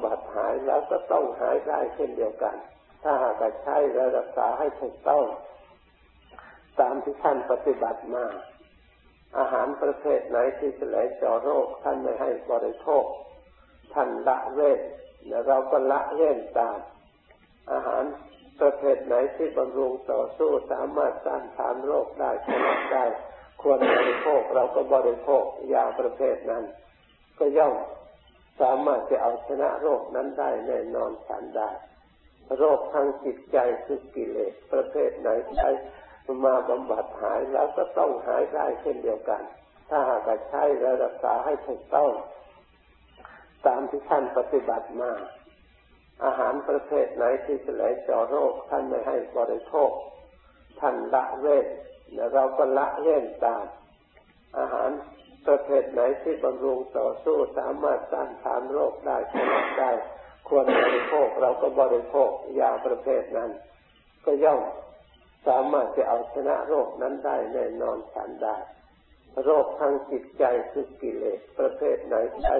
ำบัดหายแล้วก็ต้องหายได้เช่นเดียวกันถ้าหากใช้และรักษาให้ถูกต้องตามที่ท่านปฏิบัติมาอาหารประเภทไหนที่จะไหลเจาะโรคท่านไม่ให้บริโภคท่านละเว้นแล้วเราก็ละเว้นตามอาหารประเภทไหนที่บำรุงต่อสู้สามารถต้านทานโรคได้ชนะได้ควรบริโภคเราก็บริโภคยาประเภทนั้นก็ย่อมสามารถจะเอาชนะโรคนั้นได้แน่นอนทันได้โรคทางจิตใจคือกิเลสประเภทไหนใช้มาบำบัดหายแล้วก็ต้องหายได้เช่นเดียวกันถ้าหากใช้และรักษาให้ถูกต้องตามที่ท่านปฏิบัติมาอาหารประเภทไหนที่จะไหลเจาะโรคท่านไม่ให้บริโภคท่านละเว้นและเราก็ละเว้นตามอาหารประเภทไหนที่บำรุงต่อสู้สามารถต้านทานโรคได้ชนะได้ควรบริโภคเราก็บริโภคยาประเภทนั้นก็ย่อมสามารถจะเอาชนะโรคนั้นได้แน่นอนทันได้โรคทางจิตใจคือกิเลสประเภทไหนใช้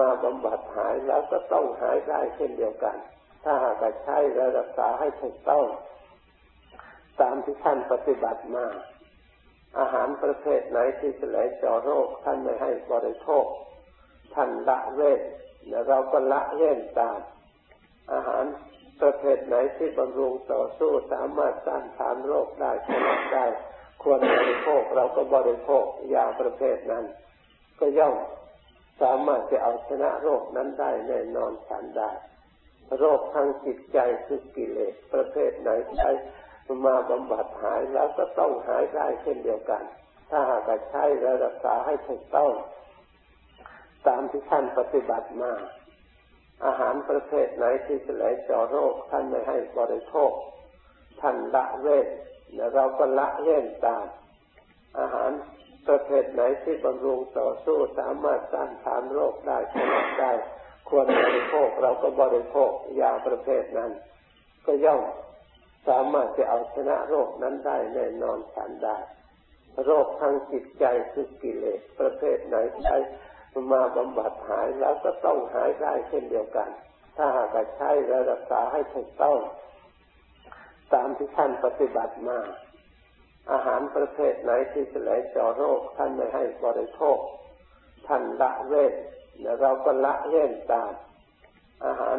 มาบำบัดหายแล้วก็ต้องหายได้เช่นเดียวกันถ้าหากใช้และรักษาให้ถูกต้องตามที่ท่านปฏิบัติมาอาหารประเภทไหนที่จะไหลเจาะโรคท่านไม่ให้บริโภคท่านละเว้นและเราก็ละเว้นตามอาหารประเภทไหนที่บำรุงต่อสู้สามารถต้านทานโรคได้ชนะได้ควรบริโภคเราก็บริโภคยาประเภทนั้นก็ย่อมสามารถจะเอาชนะโรคนั้นได้แน่นอนทันได้โรคทางจิตใจคือกิเลสประเภทไหนใช้มาบำบัดหายแล้วก็ต้องหายได้เช่นเดียวกันถ้าหากใช้และรักษาให้ถูกต้องตามที่ท่านปฏิบัติมาอาหารประเภทไหนที่จะไหลเจาะโรคท่านไม่ให้บริโภคท่านละเว้นและเราก็ละเว้นตามอาหารประเภทไหนที่บำรุงต่อสู้สามารถต้านทานโรคได้ชนะได้ควรบริโภคเราก็บริโภคยาประเภทนั้นก็ย่อมสามารถจะเอาชนะโรคนั้นได้แน่นอนทันได้โรคทางจิตใจคือกิเลสประเภทไหนใช้มาบำบัดหายแล้วก็ต้องหายได้เช่นเดียวกันถ้าหากใช้และรักษาให้ถูกต้องตามที่ท่านปฏิบัติมาอาหารประเภทไหนที่จะไหลเจาะโรคท่านไม่ให้บริโภคท่านละเว้นและเราก็ละเว้นตามอาหาร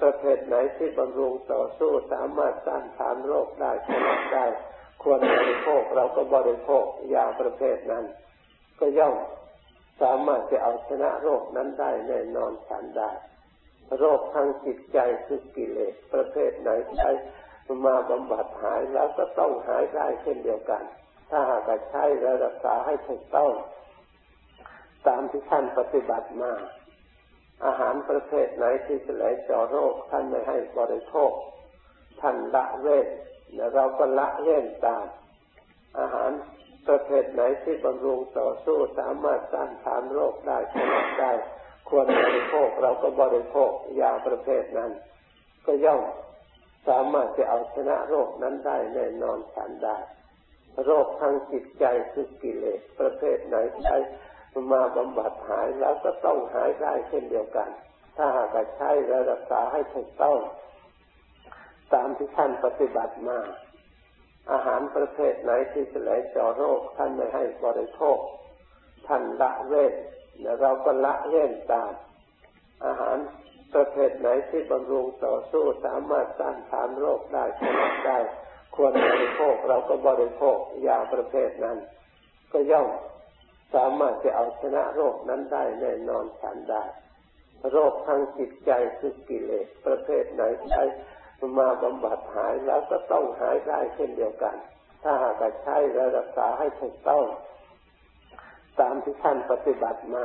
ประเภทไหนที่บำรุงต่อสู้สามารถต้านทานโรคได้ชนะได้ควรบริโภคเราก็บริโภคยาประเภทนั้นก็ย่อมสามารถจะเอาชนะโรคนั้นได้แน่นอนทันได้โรคทางจิตใจคือกิเลสประเภทไหนใช้มาบำบัดหายแล้วก็ต้องหายได้เช่นเดียวกัน ถ้าหากใช้และรักษาให้ถูกต้องตามที่ท่านปฏิบัติมาอาหารประเภทไหนที่จะไหลเจาะโรคท่านไม่ให้บริโภคท่านละเว้นและเราก็ละเว้นตามอาหารประเภทไหนที่บำรุงต่อสู้สามารถต้านทานโรคได้ผลได้ควรบริโภคเราก็บริโภคยาประเภทนั้นก็ย่อมสามารถจะเอาชนะโรคนั้นได้แน่นอนทันได้โรคทางจิตใจคือกิเลสประเภทไหนใช้มาบำบัดหายแล้วก็ต้องหายได้เช่นเดียวกันถ้าหากใช้และรักษาให้ถูกต้องตามที่ท่านปฏิบัติมาอาหารประเภทไหนที่จะไหลเจาะโรคท่านไม่ให้บริโภคท่านละเว้นและเราก็ละเว้นตามอาหารประเภทไหนที่บำรุงต่อสู้สามารถต้านทานโรคได้ผลได้ควรบริโภคเราก็บริโภคยาประเภทนั้นก็ย่อมสามารถจะเอาชนะโรคนั้นได้แน่นอนทันได้โรคทางจิตใจคือกิเลสประเภทไหนใช้มาบำบัดหายแล้วก็ต้องหายได้เช่นเดียวกันถ้าหากใช้และรักษาให้ถูกต้องตามที่ท่านปฏิบัติมา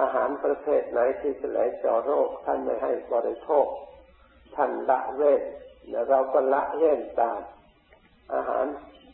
อาหารประเภทไหนที่จะไหลเจาะโรคท่านไม่ให้บริโภคท่านละเว้นและเราก็ละเว้นตามอาหาร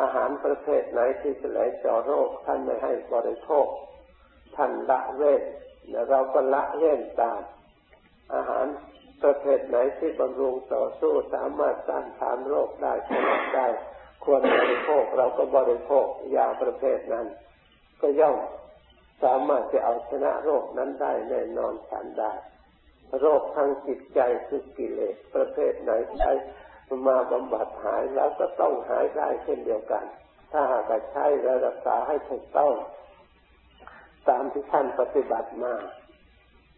อาหารประเภทไหนที่จะไหลเจาะโรคท่านไม่ให้บริโภคท่านละเว้นและเราก็ละเว้นตามอาหารประเภทไหนที่บำรุงต่อสู้สามารถต้านทานโรคได้ผลได้ควรบริโภคเราก็บริโภคยาประเภทนั้นก็ย่อมสามารถจะเอาชนะโรคนั้นได้แน่นอนทันได้โรคทางจิตใจคือกิเลสประเภทไหนใช้มาบำบัดหายแล้วก็ต้องหายได้เช่นเดียวกันถ้าหากใช้และรักษาให้ถูกต้องตามที่ท่านปฏิบัติมา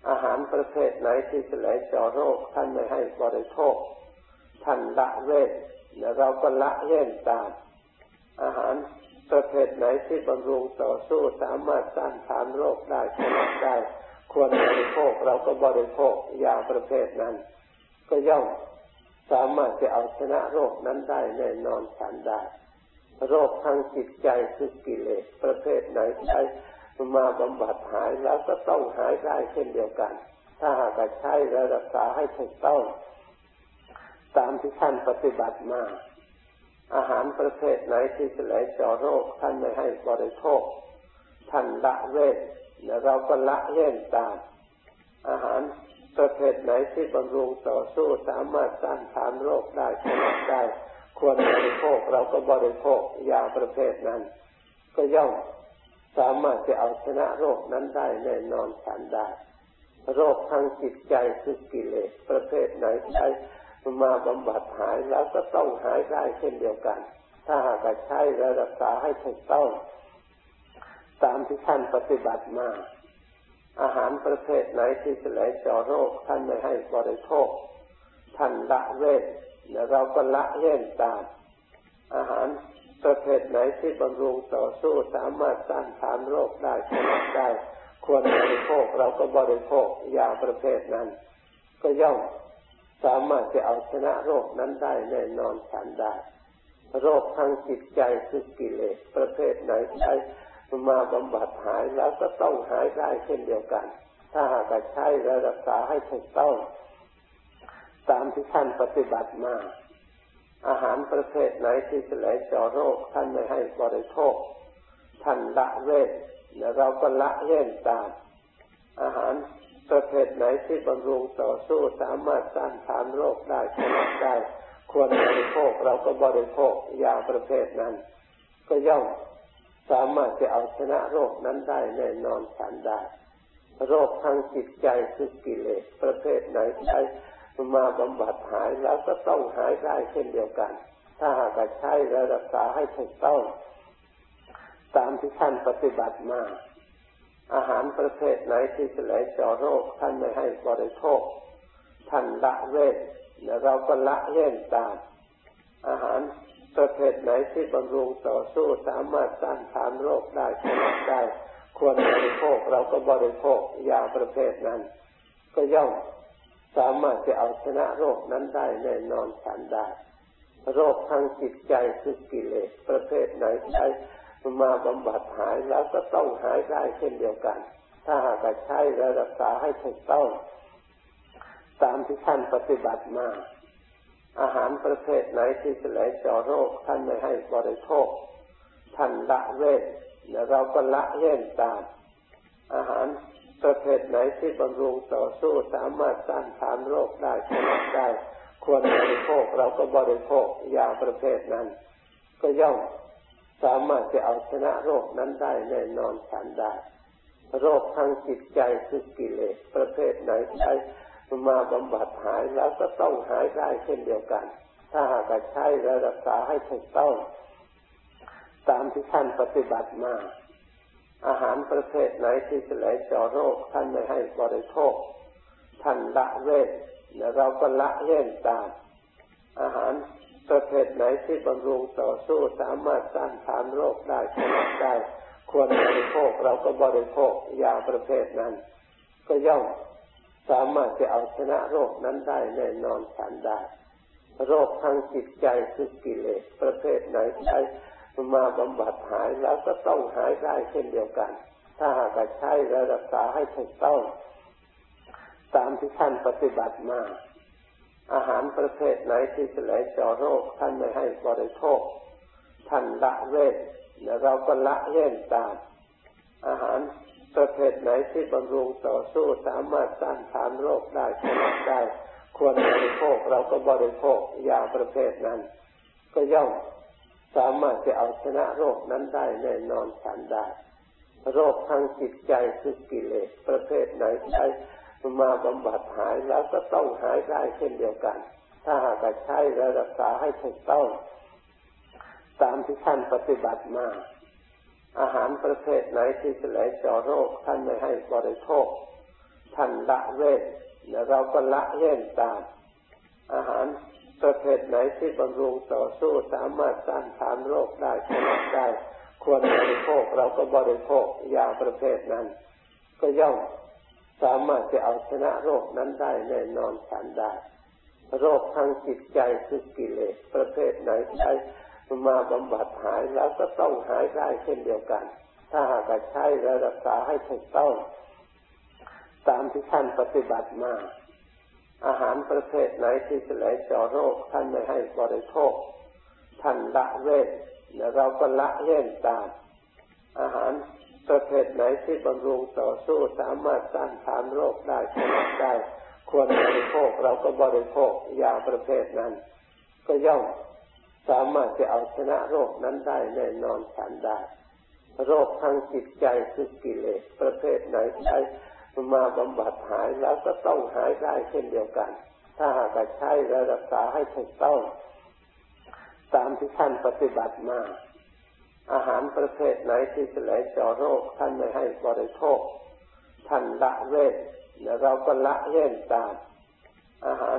อาหารประเภทไหนที่จะไหลเจาะโรคท่านไม่ให้บริโภคท่านละเว้นและเราก็ละเว้นตามอาหารประเภทไหนที่บำรุงต่อสู้สามารถต้านทานโรคได้ผลได้ควรบริโภคเราก็บริโภคยาประเภทนั้นก็ย่อมสามารถจะเอาชนะโรคนั้นได้แน่นอนทันได้โรคทางจิตใจคือกิเลสประเภทไหนใช้มาบำบัดหายแล้วก็ต้องหายได้เช่นเดียวกันถ้าหากใช้และรักษาให้ถูกต้องตามที่ท่านปฏิบัติมาอาหารประเภทไหนที่จะไหลเจาะโรคท่านไม่ให้บริโภคท่านละเว้นและเราก็ละเว้นตามอาหารประเภทไหนที่บำรุงต่อสู้สามารถต้านทานโรคได้ผลได้ควรบริโภคเราก็บริโภคยาประเภทนั้นก็ย่อมสามารถจะเอาชนะโรคนั้นได้แน่นอนทันได้โรคทางจิตใจคือกิเลสประเภทไหนใช้มาบำบัดหายแล้วก็ต้องหายได้เช่นเดียวกันถ้าหากใช้และรักษาให้ถูกต้องตามที่ท่านปฏิบัติมาอาหารประเภทไหนที่จะไหลเจาะโรคท่านไม่ให้บริโภคท่านละเว้นและเราก็ละเว้นตามอาหารประเภทไหนที่บำรุงต่อสู้สามารถต้านทานโรคได้ผลได้ควรบริโภคเราก็บริโภคยาประเภทนั้นก็ย่อมสามารถจะเอาชนะโรคนั้นได้แน่นอนทันได้โรคทางจิตใจคือกิเลสประเภทไหนใช้มาบำบัดหายแล้วก็ต้องหายได้เช่นเดียวกันถ้าหากใช้และรักษาให้ถูกต้องตามที่ท่านปฏิบัติมาอาหารประเภทไหนที่จะไหลเจาะโรคท่านไม่ให้บริโภคท่านละเว้นและเราก็ละเว้นตามอาหารประเภทไหนที่บำรุงต่อสู้สามารถต้านทานโรคได้ผลได้ควรบริโภคเราก็บริโภคยาประเภทนั้นก็ย่อมสามารถจะเอาชนะโรคนั้นได้แน่นอนทันได้โรคทางจิตใจคือกิเลสประเภทไหนใช้มาบำบัดหายแล้วก็ต้องหายได้เช่นเดียวกันถ้าหากใช้และรักษาให้ถูกต้อง ตามที่ท่านปฏิบัติมาอาหารประเภทไหนที่จะไหลเจาะโรคท่านไม่ให้บริโภคท่านละเว้นและเราก็ละเว้นตามอาหารประเภทไหนที่บำรุงต่อสู้สามารถต้านทานโรคได้ผลได้ควรบริโภคเราก็บริโภคยาประเภทนั้นก็ย่อมสามารถจะเอาชนะโรคนั้นได้แน่นอนทันได้โรคทางจิตใจคือกิเลสประเภทไหนใช้มาบำบัดหายแล้วก็ต้องหายได้เช่นเดียวกันถ้าหากใช้และรักษาให้ถูกต้องตามที่ท่านปฏิบัติมาอาหารประเภทไหนที่จะไหลเจาะโรคท่านไม่ให้บริโภคท่านละเว้นและเราก็ละเว้นตามอาหารประเภทไหนที่บำรุงต่อสู้สามารถต้านทานโรคได้ผลได้ควรบริโภคเราก็บริโภคยาประเภทนั้นก็ย่อมสามารถจะเอาชนะโรคนั้นได้แน่นอนทันได้โรคทางจิตใจคือกิเลสประเภทไหนใช้มาบำบัดหายแล้วก็ต้องหายได้เช่นเดียวกันถ้าหากใช้และรักษาให้ถูกต้องตามที่ท่านปฏิบัติมาอาหารประเภทไหนที่จะไหลเจาะโรคท่านไม่ให้บริโภคท่านละเว้นและเราก็ละเว้นตามอาหารประเภทไหนที่บำรุงต่อสู้สามารถต้านทานโรคได้ผลได้ควรบริโภคเราก็บริโภคยาประเภทนั้นก็ย่อมสามารถจะเอาชนะโรคนั้นได้แน่นอนทันได้โรคทางจิตใจคือกิเลสประเภทไหนใช้มาบำบัดหายแล้วก็ต้องหายได้เช่นเดียวกันถ้าหากใช้และรักษาให้ถูกต้องตามที่ท่านปฏิบัติมาอาหารประเภทไหนที่จะไหลเจาะโรคท่านไม่ให้บริโภคท่านละเว้นและเราก็ละเว้นตามอาหารประเภทไหนที่บำรุงต่อสู้สามารถต้านทานโรคได้ผลได้ควรบริโภคเราก็บริโภคยาประเภทนั้นก็ย่อมสามารถจะเอาชนะโรคนั้นได้แน่นอนทันได้โรคทางจิตใจคือกิเลสประเภทไหนใช้มาบำบัดหายแล้วก็ต้องหายได้เช่นเดียวกันถ้าหากใช้และรักษาให้ถูกต้องตามที่ท่านปฏิบัติมาอาหารประเภทไหนที่จะไหลเจาะโรคท่านไม่ให้บริโภคท่านละเว้นและเราก็ละเว้นตามอาหารประเภทไหนที่บำรุงต่อสู้สามารถต้านทานโรคได้ผลได้ควรบริโภคเราก็บริโภคยาประเภทนั้นก็ย่อมสามารถจะเอาชนะโรคนั้นได้แน่นอนทันได้โรคทางจิตใจคือกิเลสประเภทไหนใช้มาบำบัดหายแล้วก็ต้องหายได้เช่นเดียวกันถ้าหากใช้และรักษาให้ถูกต้องตามที่ท่านปฏิบัติมาอาหารประเภทไหนที่จะไหลเจาะโรคท่านไม่ให้บริโภคท่านละเว้นและเราก็ละเว้นตามอาหารประเภทไหนที่บำรุงต่อสู้สามารถต้านทานโรคได้ผลได้ควรบริโภคเราก็บริโภคยาประเภทนั้นก็ย่อมสามารถจะเอาชนะโรคนั้นได้แน่นอนทันได้โรคทางจิตใจคือกิเลสประเภทไหนใช้มาบำบัดหายแล้วก็ต้องหายได้เช่นเดียวกันถ้าหากใช้และรักษาให้ถูกต้องตามที่ท่านปฏิบัติมาอาหารประเภทไหนที่จะไหลเจาะโรคท่านไม่ให้บริโภคท่านละเว้นและเราก็ละเว้นตามอาหาร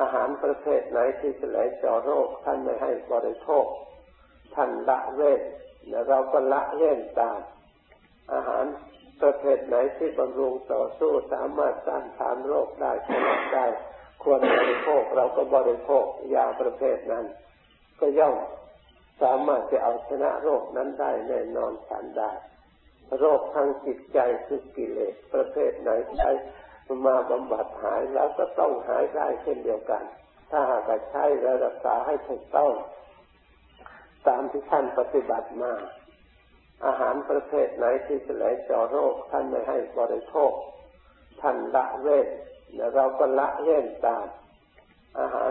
อาหารประเภทไหนที่จะไหลเจาะโรคท่านไม่ให้บริโภคท่านละเว้นและเราก็ละเว้นตามอาหารประเภทไหนที่บำรุงต่อสู้สามารถต้านทานโรคได้ผลได้ควรบริโภคเราก็บริโภคยาประเภทนั้นก็ย่อมสามารถจะเอาชนะโรคนั้นได้แน่นอนทันได้โรคทางจิตใจคือกิเลสประเภทไหนใช้มาบำบัดหายแล้วก็ต้องหายได้เช่นเดียวกันถ้าหากใช้และรักษาให้ถูกต้องตามที่ท่านปฏิบัติมา อาหารประเภทไหนที่จะไหลเจาะโรคท่านไม่ให้บริโภคท่านละเว้นและเราก็ละเว้นตามอาหาร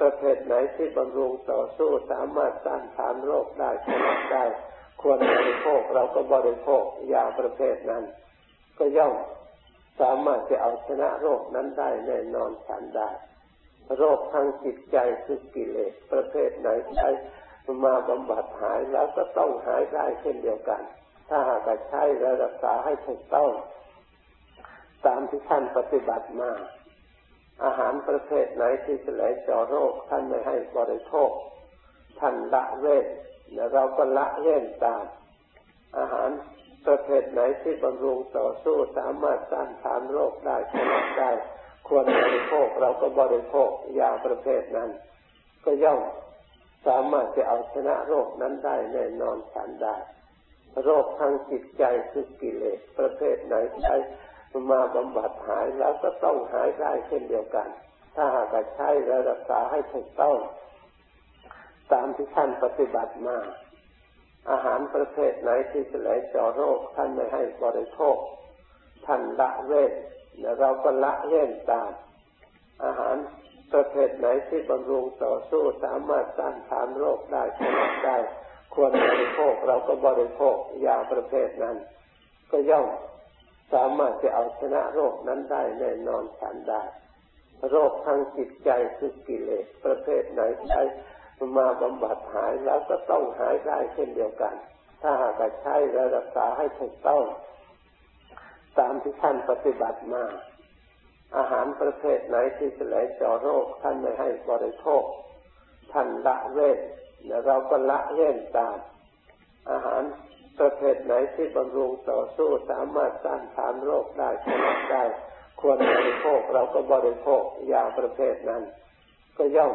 ประเภทไหนที่บำรุงต่อสู้สามารถต้านทานโรคได้ชนะได้ควรบริโภคเราก็บริโภคยาประเภทนั้นก็ย่อมสามารถจะเอาชนะโรคนั้นได้แน่นอนทันได้โรคทางจิตใจคือกิเลสประเภทไหนใช้มาบำบัดหายแล้วก็ต้องหายได้เช่นเดียวกันถ้าหากใช้และรักษาให้ถูกต้องตามที่ท่านปฏิบัติมาอาหารประเภทไหนที่จะไหลเจาะโรคท่านไม่ให้บริโภคท่านละเว้นและเราก็ละเว้นตามอาหารประเภทไหนที่บำรุงต่อสู้สามารถต้านทานโรคได้ชนะได้ควรบริโภคเราก็บริโภคยาประเภทนั้นก็ย่อมสามารถจะเอาชนะโรคนั้นได้แน่นอนทันได้โรคทางจิตใจคือกิเลสประเภทไหนใช้มาบำบัดหายแล้วก็ต้องหายได้เช่นเดียวกันถ้าหากใช้และรักษาให้ถูกต้องตามที่ท่านปฏิบัติมาอาหารประเภทไหนที่จะไหลเจาะโรคท่านไม่ให้บริโภคท่านละเว้นและเราก็ละเว้นตามอาหารประเภทไหนที่บำรุงต่อสู้สามารถต้านทานโรคได้ชนะได้ควรบริโภคเราก็บริโภคยาประเภทนั้นก็ย่อมสามารถจะเอาชนะโรคนั้นได้แน่นอนทันได้โรคทางจิตใจคือกิเลสประเภทไหนใช้มาบำบัดหายแล้วก็ต้องหายได้เช่นเดียวกันถ้าหากใช้และรักษาให้ถูกต้องตามที่ท่านปฏิบัติมาอาหารประเภทไหนที่จะไหลเจาะโรคท่านไม่ให้บริโภคท่านละเว้นและเราก็ละเว้นตามอาหารประเภทไหนที่บำรุงต่อสู้สามารถต้านทานโรคได้ชนะได้ควรบริโภคเราก็บริโภคยาประเภทนั้นก็ย่อม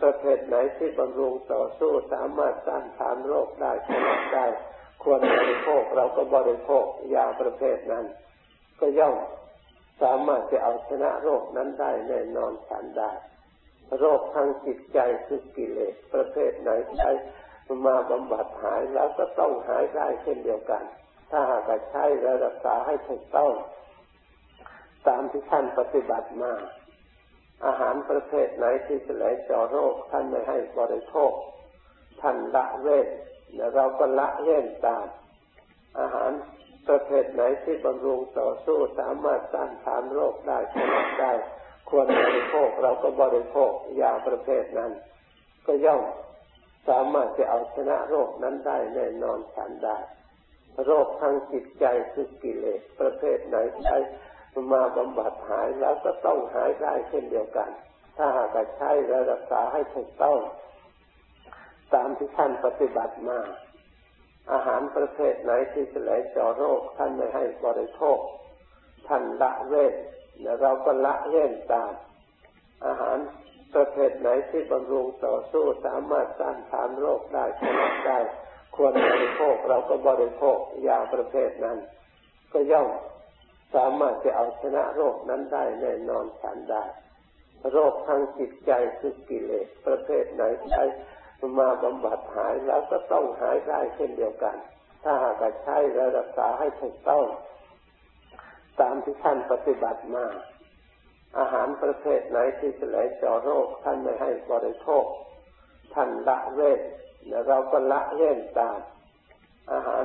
ประเภทไหนที่บำรุงต่อสู้สามารถต้านทานโรคได้ชนะได้ควรบริโภคเราก็บริโภคยาประเภทนั้นก็ย่อมสามารถจะเอาชนะโรคนั้นได้แน่นอนทันได้โรคทางจิตใจคือกิเลสประเภทไหนใช้มาบำบัดหายแล้วก็ต้องหายได้เช่นเดียวกันถ้าหากใช้และรักษาให้ถูกต้องตามที่ท่านปฏิบัติมาอาหารประเภทไหนที่จะไหลเจาะโรคท่านไม่ให้บริโภคท่านละเว้นและเราก็ละเว้นตามอาหารประเภทไหนที่บำรุงต่อสู้สามารถต้านทานโรคได้ชนะได้ควรบริโภคเราก็บริโภคยาประเภทนั้นก็ย่อมสามารถจะเอาชนะโรคนั้นได้แน่นอนทันได้โรคทางจิตใจคือกิเลสประเภทไหนใช้มาบำบัดหายแล้วก็ต้องหายได้เช่นเดียวกันถ้าหากใช้และรักษาให้ถูกต้องตามที่ท่านปฏิบัติมาอาหารประเภทไหนที่จะไหลเจาะโรคท่านไม่ให้บริโภคท่านละเว้นและเราก็ละเว้นตามอาหารประเภทไหนที่บำรุงต่อสู้สามารถต้านทานโรคได้ชนะได้ควรบริโภคเราก็บริโภคยาประเภทนั้นก็ย่อมสามารถจะเอาชนะโรคนั้นได้แน่นอนทันได้โรคทางจิตใจคือกิเลสประเภทไหนใช้มาบำบัดหายแล้วก็ต้องหายได้เช่นเดียวกันถ้าหากใช้และรักษาให้ถูกต้องตามที่ท่านปฏิบัติมาอาหารประเภทไหนที่จะไหลเจาะโรคท่านไม่ให้บริโภคท่านละเว้นและเราก็ละเว้นตามอาหาร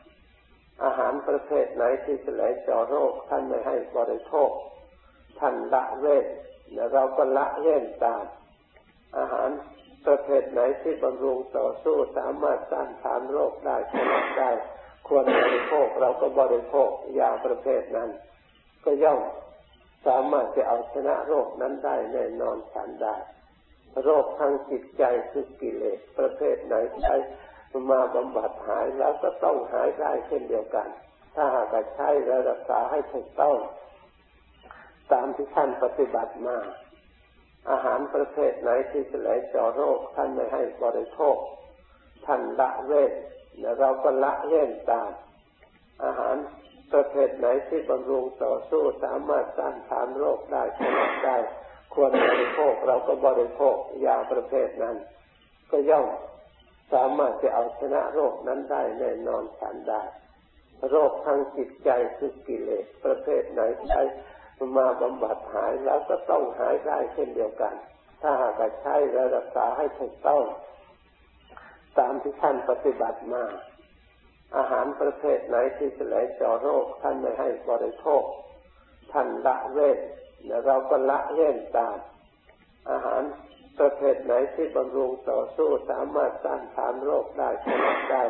อาหารประเภทไหนที่จะไหลเจาะโรคท่านไม่ให้บริโภค ท่านละเว้นแล้วเราก็ละเว้นตามอาหารประเภทไหนที่บำรุงต่อสู้สามารถต้านทานโรคได้ผลได้ควรบริโภคเราก็บริโภคยาประเภทนั้นก็ย่อมสามารถจะเอาชนะโรคนั้นได้แน่นอนทันได้โรคทางจิตใจคือกิเลสประเภทไหนใช้มาบำบัดหายแล้วก็ต้องหายได้เช่นเดียวกันถ้าหากใช้และรักษาให้ถูกต้องตามที่ท่านปฏิบัติมาอาหารประเภทไหนที่จะไหลเจาะโรคท่านไม่ให้บริโภคท่านละเว้นและเราก็ละเว้นตามอาหารประเภทไหนที่บำรุงต่อสู้สามารถต้านทานโรคได้ผลได้ควรบริโภคเราก็บริโภคยาประเภทนั้นก็ย่อมสามารถจะเอาชนะโรคนั้นได้แน่นอนทันได้โรคทางจิตใจคือกิเลสประเภทไหนใช้มาบำบัดหายแล้วก็ต้องหายได้เช่นเดียวกันถ้าหากใช้และรักษาให้ถูกต้องตามที่ท่านปฏิบัติมาอาหารประเภทไหนที่จะไหลเจาะโรคท่านไม่ให้บริโภคท่านละเว้นและเราก็ละเว้นตามอาหารประเภทไหนที่บำรุงต่อสู้สามารถต้านทานโรคได้ผลได้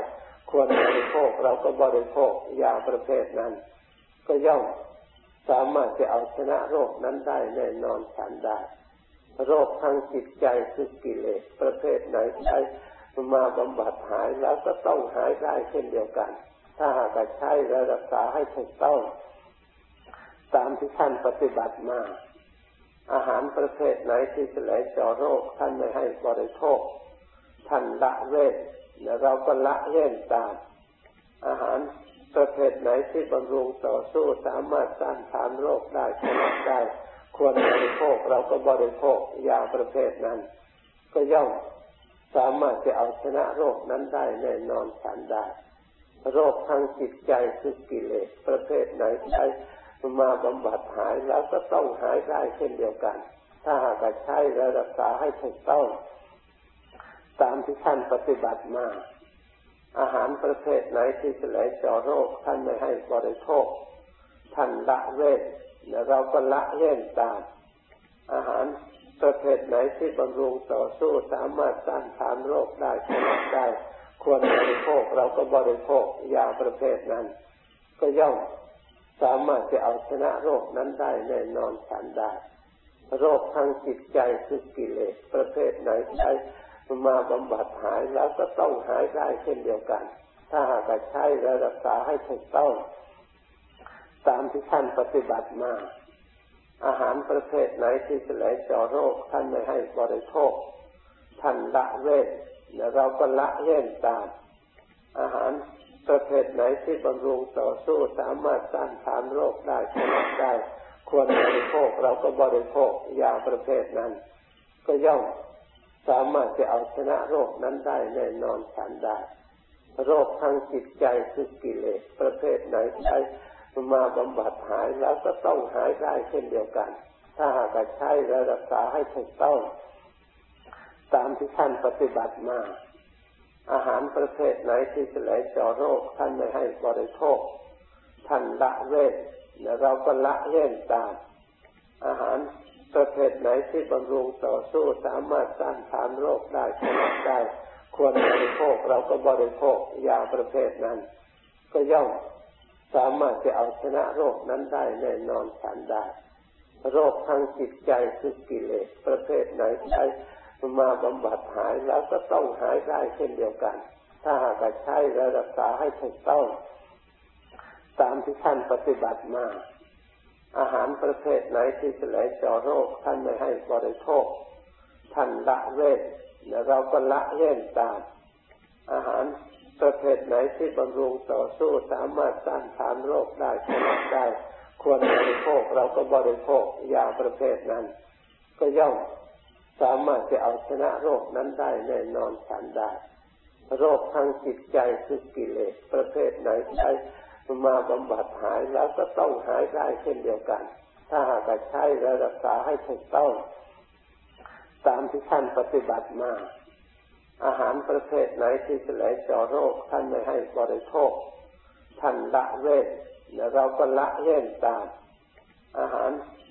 ควรบริโภคเราก็บริโภคยาประเภทนั้นก็ย่อมสามารถจะเอาชนะโรคนั้นได้แน่นอนทันได้โรคทางจิตใจคือกิเลสประเภทไหนใช้มาบำบัดหายแล้วก็ต้องหายได้เช่นเดียวกันถ้าหากใช้และรักษาให้ถูกต้องตามที่ท่านปฏิบัติมาอาหารประเภทไหนที่จะไหลเจาะโรคท่านไม่ให้บริโภคท่านละเว้นและเราก็ละเว้นตามอาหารประเภทไหนที่บำรุงต่อสู้สามารถต้านทานโรคได้ผลได้ควรบริโภคเราก็บริโภคยาประเภทนั้นก็ย่อมสามารถจะเอาชนะโรคนั้นได้แน่นอนทันได้โรคทางจิตใจคือกิเลสประเภทไหนใช้มาบำบัดหายแล้วก็ต้องหายได้เช่นเดียวกันถ้าหากใช้และรักษาให้ถูกต้องตามที่ท่านปฏิบัติมาอาหารประเภทไหนที่จะไหลเจาะโรคท่านไม่ให้บริโภคท่านละเว้นและเราก็ละเว้นตามอาหารประเภทไหนที่บำรุงต่อสู้สามารถต้านทานโรคได้ผลได้ควรบริโภคเราก็บริโภคยาประเภทนั้นก็ย่อมสามารถจะเอาชนะโรคนั้นได้แน่นอนทันได้โรคทางจิตใจคือกิเลสประเภทไหนใช้มาบำบัดหายแล้วก็ต้องหายได้เช่นเดียวกันถ้าหากใช้และรักษาให้ถูกต้องตามที่ท่านปฏิบัติมาอาหารประเภทไหนที่จะไหลเจาะโรคท่านไม่ให้บริโภคท่านละเว้นและเราก็ละเว้นตามอาหารประเภทไหนที่บำรุงต่อสู้สามารถต้านทานโรคได้ผลได้ควรบริโภคเราก็บริโภคยาประเภทนั้นก็ย่อมสามารถจะเอาชนะโรคนั้นได้แน่นอนทันได้โรคทางจิตใจคือกิเลสประเภทไหนใช้มาบำบัดหายแล้วก็ต้องหายได้เช่นเดียวกันถ้าหากใช้และรักษาให้ถูกต้องตามที่ท่านปฏิบัติมาอาหารประเภทไหนที่จะไหลเจาะโรคท่านไม่ให้บริโภคท่านละเว้นและเราก็ละเว้นตามอาหารประเภทไหนที่บำรุงต่อสู้สามารถต้านทานโรคได้ผลได้ควรบริโภคเราก็บริโภคยาประเภทนั้นก็ย่อมสามารถจะเอาชนะโรคนั้นได้แน่นอนทันได้โรคทางจิตใจคือกิเลสประเภทไหนใช้มาบำบัดหายแล้วก็ต้องหายได้เช่นเดียวกันถ้าหากใช้และรักษาให้ถูกต้องตามที่ท่านปฏิบัติมาอาหารประเภทไหนที่จะไหลเจาะโรคท่านไม่ให้บริโภคท่านละเว้นและเราก็ละเว้นตามอาหารประเภทไหนที่บำรุงต่อสู้สามารถต้านทานโรคได้ผลได้ควรบริโภคเราก็บริโภคยาประเภทนั้นก็ย่อมสามารถจะเอาชนะโรคนั้นได้แน่นอนทันได้โรคทางจิตใจคือกิเลสประเภทไหนใช้มาบำบัดหายแล้วก็ต้องหายได้เช่นเดียวกันถ้าหากใช้และรักษาให้ถูกต้องตามที่ท่านปฏิบัติมาอาหารประเภทไหนที่จะไหลเจาะโรคท่านไม่ให้บริโภคท่านละเว้นและเราก็ละเว้นตามอาหาร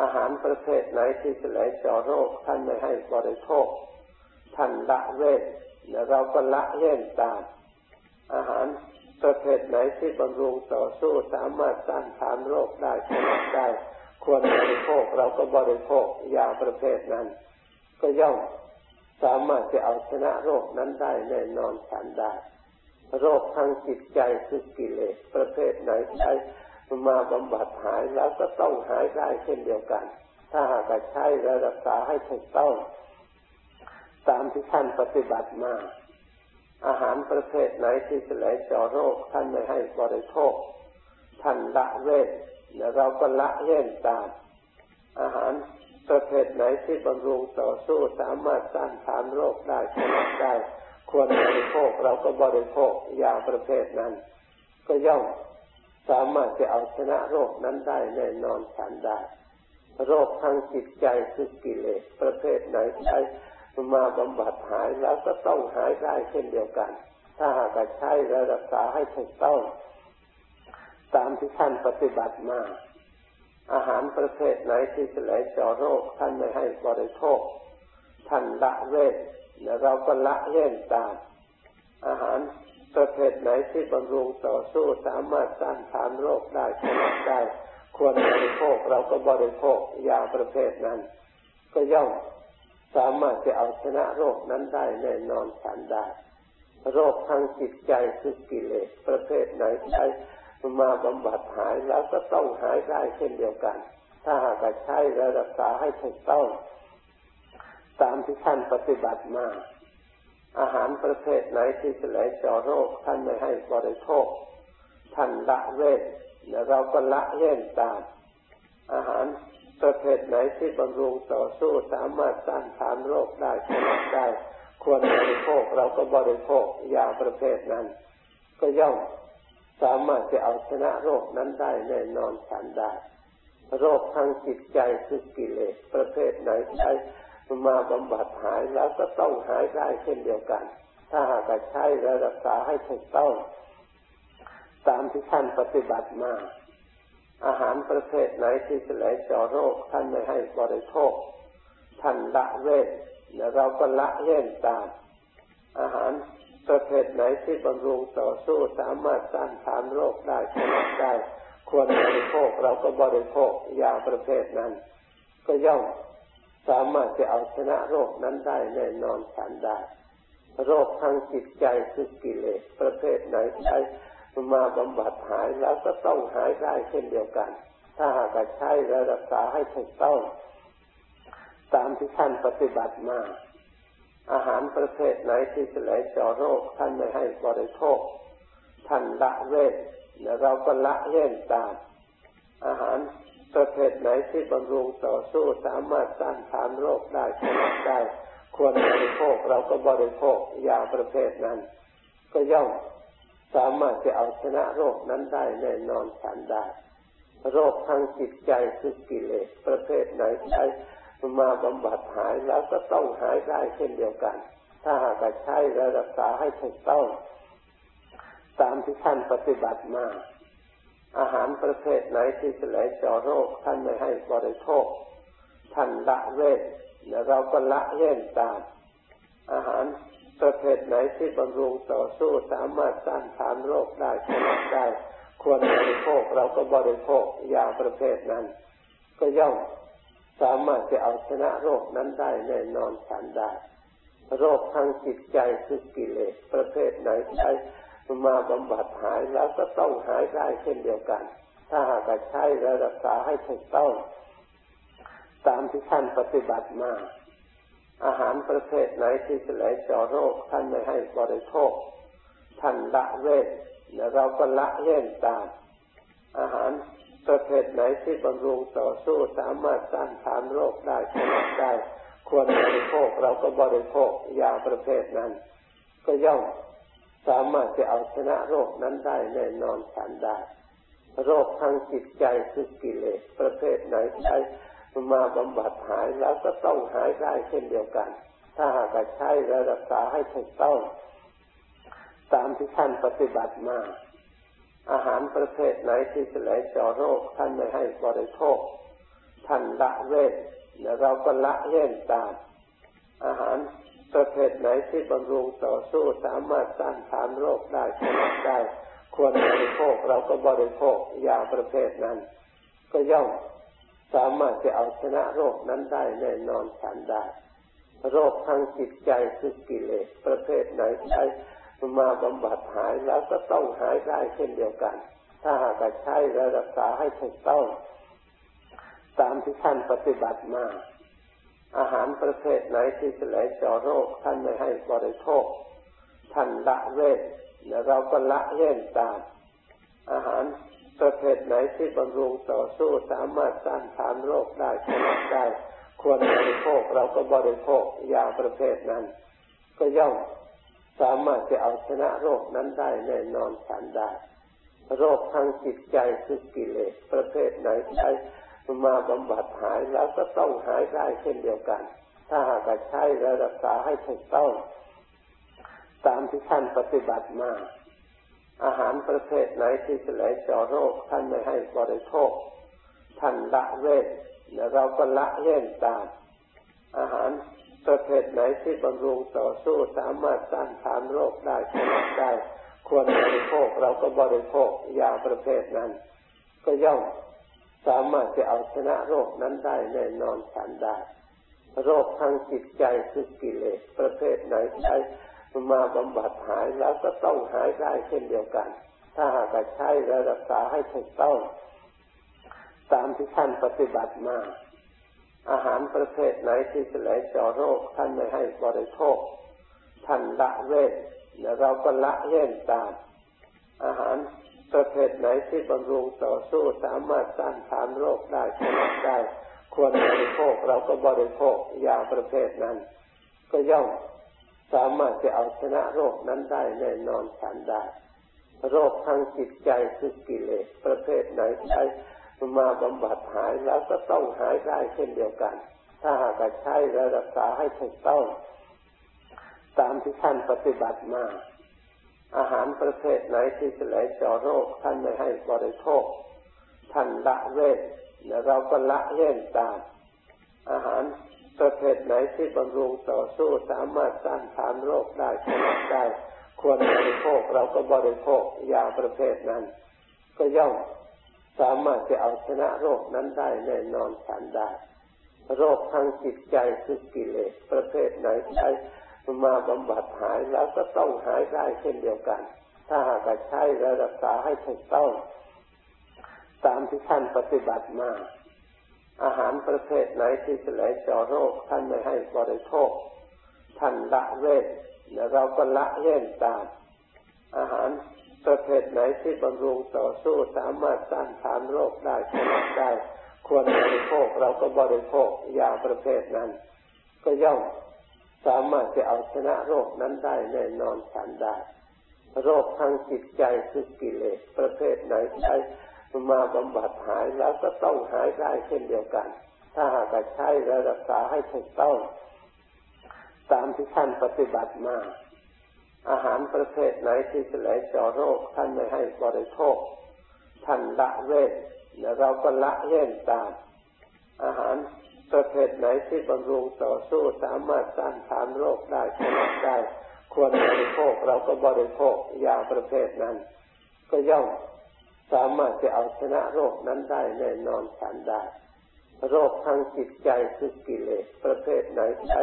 อาหารประเภทไหนที่จะไหลเจาะโรคท่านไม่ให้บริโภคท่านละเว้นและเราก็ละเว้นตามอาหารประเภทไหนที่บำรุงต่อสู้สามารถต้านทานโรคได้ชนะได้ควรบริโภคเราก็บริโภคยาประเภทนั้นก็ย่อมสามารถจะเอาชนะโรคนั้นได้แน่นอนทันได้โรคทางจิตใจคือกิเลสประเภทไหนใช้มาบำบัดหายแล้วก็ต้องหายได้เช่นเดียวกันถ้าหากใช้รักษาให้ถูกต้องตามที่ท่านปฏิบัติมาอาหารประเภทไหนที่จะไหลเจาะโรคท่านไม่ให้บริโภคท่านละเว้นและเราก็ละเว้นตามอาหารประเภทไหนที่บำรุงต่อสู้สามารถต้านทานโรคได้ชนะได้ควรบริโภคเราก็บริโภคยาประเภทนั้นก็ย่อมสามารถจะเอาชนะโรคนั้นได้แน่นอนทันได้โรคทางจิตใจคือกิเลสประเภทไหนใช้มาบำบัดหายแล้วก็ต้องหายได้เช่นเดียวกันถ้าหากใช้รักษาให้ถูกต้องตามที่ท่านปฏิบัติมาอาหารประเภทไหนที่จะไหลเจาะโรคท่านไม่ให้บริโภคท่านละเว้นและเราก็ละเว้นตามอาหารประเภทไหนที่บำรุงต่อสู้สามารถต้านทานโรคได้ชนะได้ควรบริโภคเราก็บริโภคยาประเภทนั้นก็ย่อมสามารถจะเอาชนะโรคนั้นได้แน่นอนทันได้โรคทางจิตใจคือกิเลสประเภทไหนใช้มาบำบัดหายแล้วก็ต้องหายได้เช่นเดียวกันถ้าหากใช้รักษาให้ถูกต้องตามที่ท่านปฏิบัติมาอาหารประเภทไหนที่จะไหลเจาะโรคท่านไม่ให้บริโภคท่านละเว้นและเราก็ละเว้นตามอาหารประเภทไหนที่บำรุงต่อสู้สามารถต้านทานโรคได้ชนะได้ควรบริโภคเราก็บริโภคยาประเภทนั้นก็ย่อมสามารถจะเอาชนะโรคนั้นได้แน่นอนทันได้โรคทางจิตใจคือกิเลสประเภทไหนใช้มาบำบัดหายแล้วก็ต้องหายได้เช่นเดียวกันถ้าหากใช้รักษาให้ถูกต้องตามที่ท่านปฏิบัติมาอาหารประเภทไหนที่จะไหลเจาะโรคท่านไม่ให้บริโภคท่านละเว้นและเราก็ละเว้นตามอาหารประเภทไหนที่บำรุงต่อสู้สามารถต้านทานโรคได้ชนะได้ควรบริโภคเราก็บริโภคยาประเภทนั้นก็ย่อมสามารถจะเอาชนะโรคนั้นได้แน่นอนทันได้โรคทางจิตใจคือกิเลสประเภทไหนใช้มาบำบัดหายแล้วก็ต้องหายได้เช่นเดียวกันถ้าหากใช้รักษาให้ถูกต้องตามที่ท่านปฏิบัติมาอาหารประเภทไหนที่จะไหลเจาะโรคท่านไม่ให้บริโภคท่านละเว้นและเราก็ละเว้นตามอาหารประเภทไหนที่บำรุงต่อสู้สามารถต้านทานโรคได้ชนะได้ควรบริโภคเราก็บริโภคยาประเภทนั้นก็ย่อมสามารถจะเอาชนะโรคนั้นได้แน่นอนทันได้โรคทางจิตใจคือกิเลสประเภทไหนใช้มาบำบัดหายแล้วก็ต้องหายได้เช่นเดียวกันถ้าหากใช้รักษาให้ถูกต้องตามที่ท่านปฏิบัติมาอาหารประเภทไหนที่จะไหลเจาะโรคท่านไม่ให้บริโภคท่านละเว้นและเราก็ละเว้นตามอาหารประเภทไหนที่บำรุงต่อสู้สามารถต้านทานโรคได้ชนะได้ควรบริโภคเราก็บริโภคยาประเภทนั้นก็ย่อมสามารถจะเอาชนะโรคนั้นได้แน่นอนทันได้โรคทางจิตใจคือกิเลสประเภทไหนใช้มาบำบัดหายแล้วก็ต้องหายได้เช่นเดียวกันถ้าหากใช้รักษาให้ถูกต้องตามที่ท่านปฏิบัติมาอาหารประเภทไหนที่จะไหลเจาะโรคท่านไม่ให้บริโภคท่านละเว้นและเราก็ละเว้นตามอาหารประเภทไหนที่บำรุงต่อสู้สามารถต้านทานโรคได้ชนะได้ ควรบริโภคเราก็บริโภคยาประเภทนั้นก็ย่อมสามารถจะเอาชนะโรคนั้นได้แน่นอนทันได้โรคทางจิตใจคือกิเลสประเภทไหนใช้มาบำบัดหายแล้วก็ต้องหายได้เช่นเดียวกันถ้าหากใช้และรักษาให้ถูกต้องตามที่ท่านปฏิบัติมาอาหารประเภทไหนที่จะไหลเจาะโรคท่านไม่ให้บริโภคท่านละเว้นและเราก็ละเว้นตามอาหารประเภทไหนที่บำรุงต่อสู้สามารถต้านทานโรคได้ชนะได้ควรบริโภคเราก็บริโภคยาประเภทนั้นก็ย่อมสามารถจะเอาชนะโรคนั้นได้แน่นอนทันได้โรคทางจิตใจคือกิเลสประเภทไหนใช้มาบำบัดหายแล้วก็ต้องหายได้เช่นเดียวกันถ้าหากใช้และรักษาให้ถูกต้องตามที่ท่านปฏิบัติมาอาหารประเภทไหนที่จะไหลเจาะโรคท่านไม่ให้บริโภคท่านละเว้นและเราก็ละเว้นตามอาหารประเภทไหนที่บำรุงต่อสู้สามารถต้านทานโรคได้ชนะได้ควรบริโภคเราก็บริโภคยาประเภทนั้นก็ย่อมสามารถจะเอาชนะโรคนั้นได้แน่นอนทันได้โรคทางจิตใจคือกิเลสประเภทไหนใช้มาบำบัดหายแล้วก็ต้องหายได้เช่นเดียวกันถ้าหากใช้และรักษาให้ถูกต้องตามที่ท่านปฏิบัติมาอาหารประเภทไหนที่จะไหลเจาะโรคท่านไม่ให้บริโภคท่านละเว้นและเราก็ละเว้นตามอาหารประเภทไหนที่บำรุงต่อสู้สามารถต้านทานโรคได้ชนะได้ควรบริโภคเราก็บริโภคยาประเภทนั้นก็ย่อมสามารถจะเอาชนะโรคนั้นได้แน่นอนทันได้โรคทางจิตใจคือกิเลสประเภทไหนใช้มาบำบัดหายแล้วก็ต้องหายได้เช่นเดียวกันถ้าหากใช้และรักษาให้ถูกต้องตามที่ท่านปฏิบัติมาอาหารประเภทไหนที่จะไหลเจาะโรคท่านไม่ให้บริโภคท่านละเว้นและเราก็ละเว้นตามอาหารประเภทไหนที่บำรุงต่อสู้สามารถต้านทานโรคได้ชนะได้ควรบริโภคเราก็บริโภคยาประเภทนั้นก็ย่อมสามารถจะเอาชนะโรคนั้นได้แน่นอนทันได้โรคทางจิตใจคือกิเลสประเภทไหนใช้มาบำบัดหายแล้วก็ต้องหายได้เช่นเดียวกันถ้าหากใช้และรักษาให้ถูกต้องตามที่ท่านปฏิบัติมาอาหารประเภทไหนที่จะไหลเจาะโรคท่านไม่ให้บริโภคท่านละเว้นและเราก็ละเว้นตามอาหารประเภทไหนที่บำรุงต่อสู้สามารถต้านทานโรคได้ชนะได้ควรบริโภคเราก็บริโภคยาประเภทนั้นก็ย่อมสามารถจะเอาชนะโรคนั้นได้แน่นอนทันได้โรคทางจิตใจคือกิเลสประเภทไหนใช้มาบำบัดหายแล้วก็ต้องหายได้เช่นเดียวกันถ้าหากใช้และรักษาให้ถูกต้องตามที่ท่านปฏิบัติมาอาหารประเภทไหนที่จะไหลเจาะโรคท่านไม่ให้บริโภคท่านละเว้นและเราก็ละเว้นตามอาหารประเภทไหนที่บำรุงต่อสู้สามารถต้านทานโรคได้ชนะได้ควรบริโภคเราก็บริโภคยาประเภทนั้นก็ย่อมสามารถจะเอาชนะโรคนั้นได้แน่นอนทันได้โรคทางจิตใจคือกิเลสประเภทไหนใช้มาบำบัดหายแล้วก็ต้องหายได้เช่นเดียวกันถ้าหากใช้และรักษาให้ถูกต้องตามที่ท่านปฏิบัติมาอาหารประเภทไหนที่จะไหลเจาะโรคท่านไม่ให้บริโภคท่านละเว้นและเราก็ละเว้นตามอาหารประเภทไหนที่บำรุงต่อสู้สามารถต้านทานโรคได้ชนะได้ควรบริโภคเราก็บริโภคยาประเภทนั้นก็ย่อมสามารถจะเอาชนะโรคนั้นได้แน่นอนทันได้โรคทางจิตใจคือกิเลสประเภทไหนใช้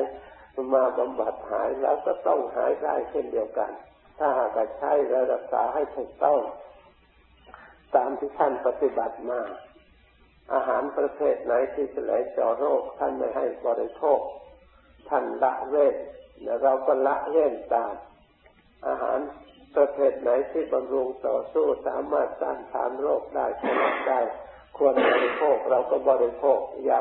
มาบำบัดหายแล้วก็ต้องหายได้เช่นเดียวกันถ้าหากใช้และรักษาให้ถูกต้องตามที่ท่านปฏิบัติมาอาหารประเภทไหนที่จะไหลเจาะโรคท่านไม่ให้บริโภคท่านละเว้นและเราก็ละเว้นตามอาหารประเภทไหนที่บำรุงต่อสู้สามารถต้านทานโรคได้ชนะได้ควรบริโภคเราก็บริโภคยา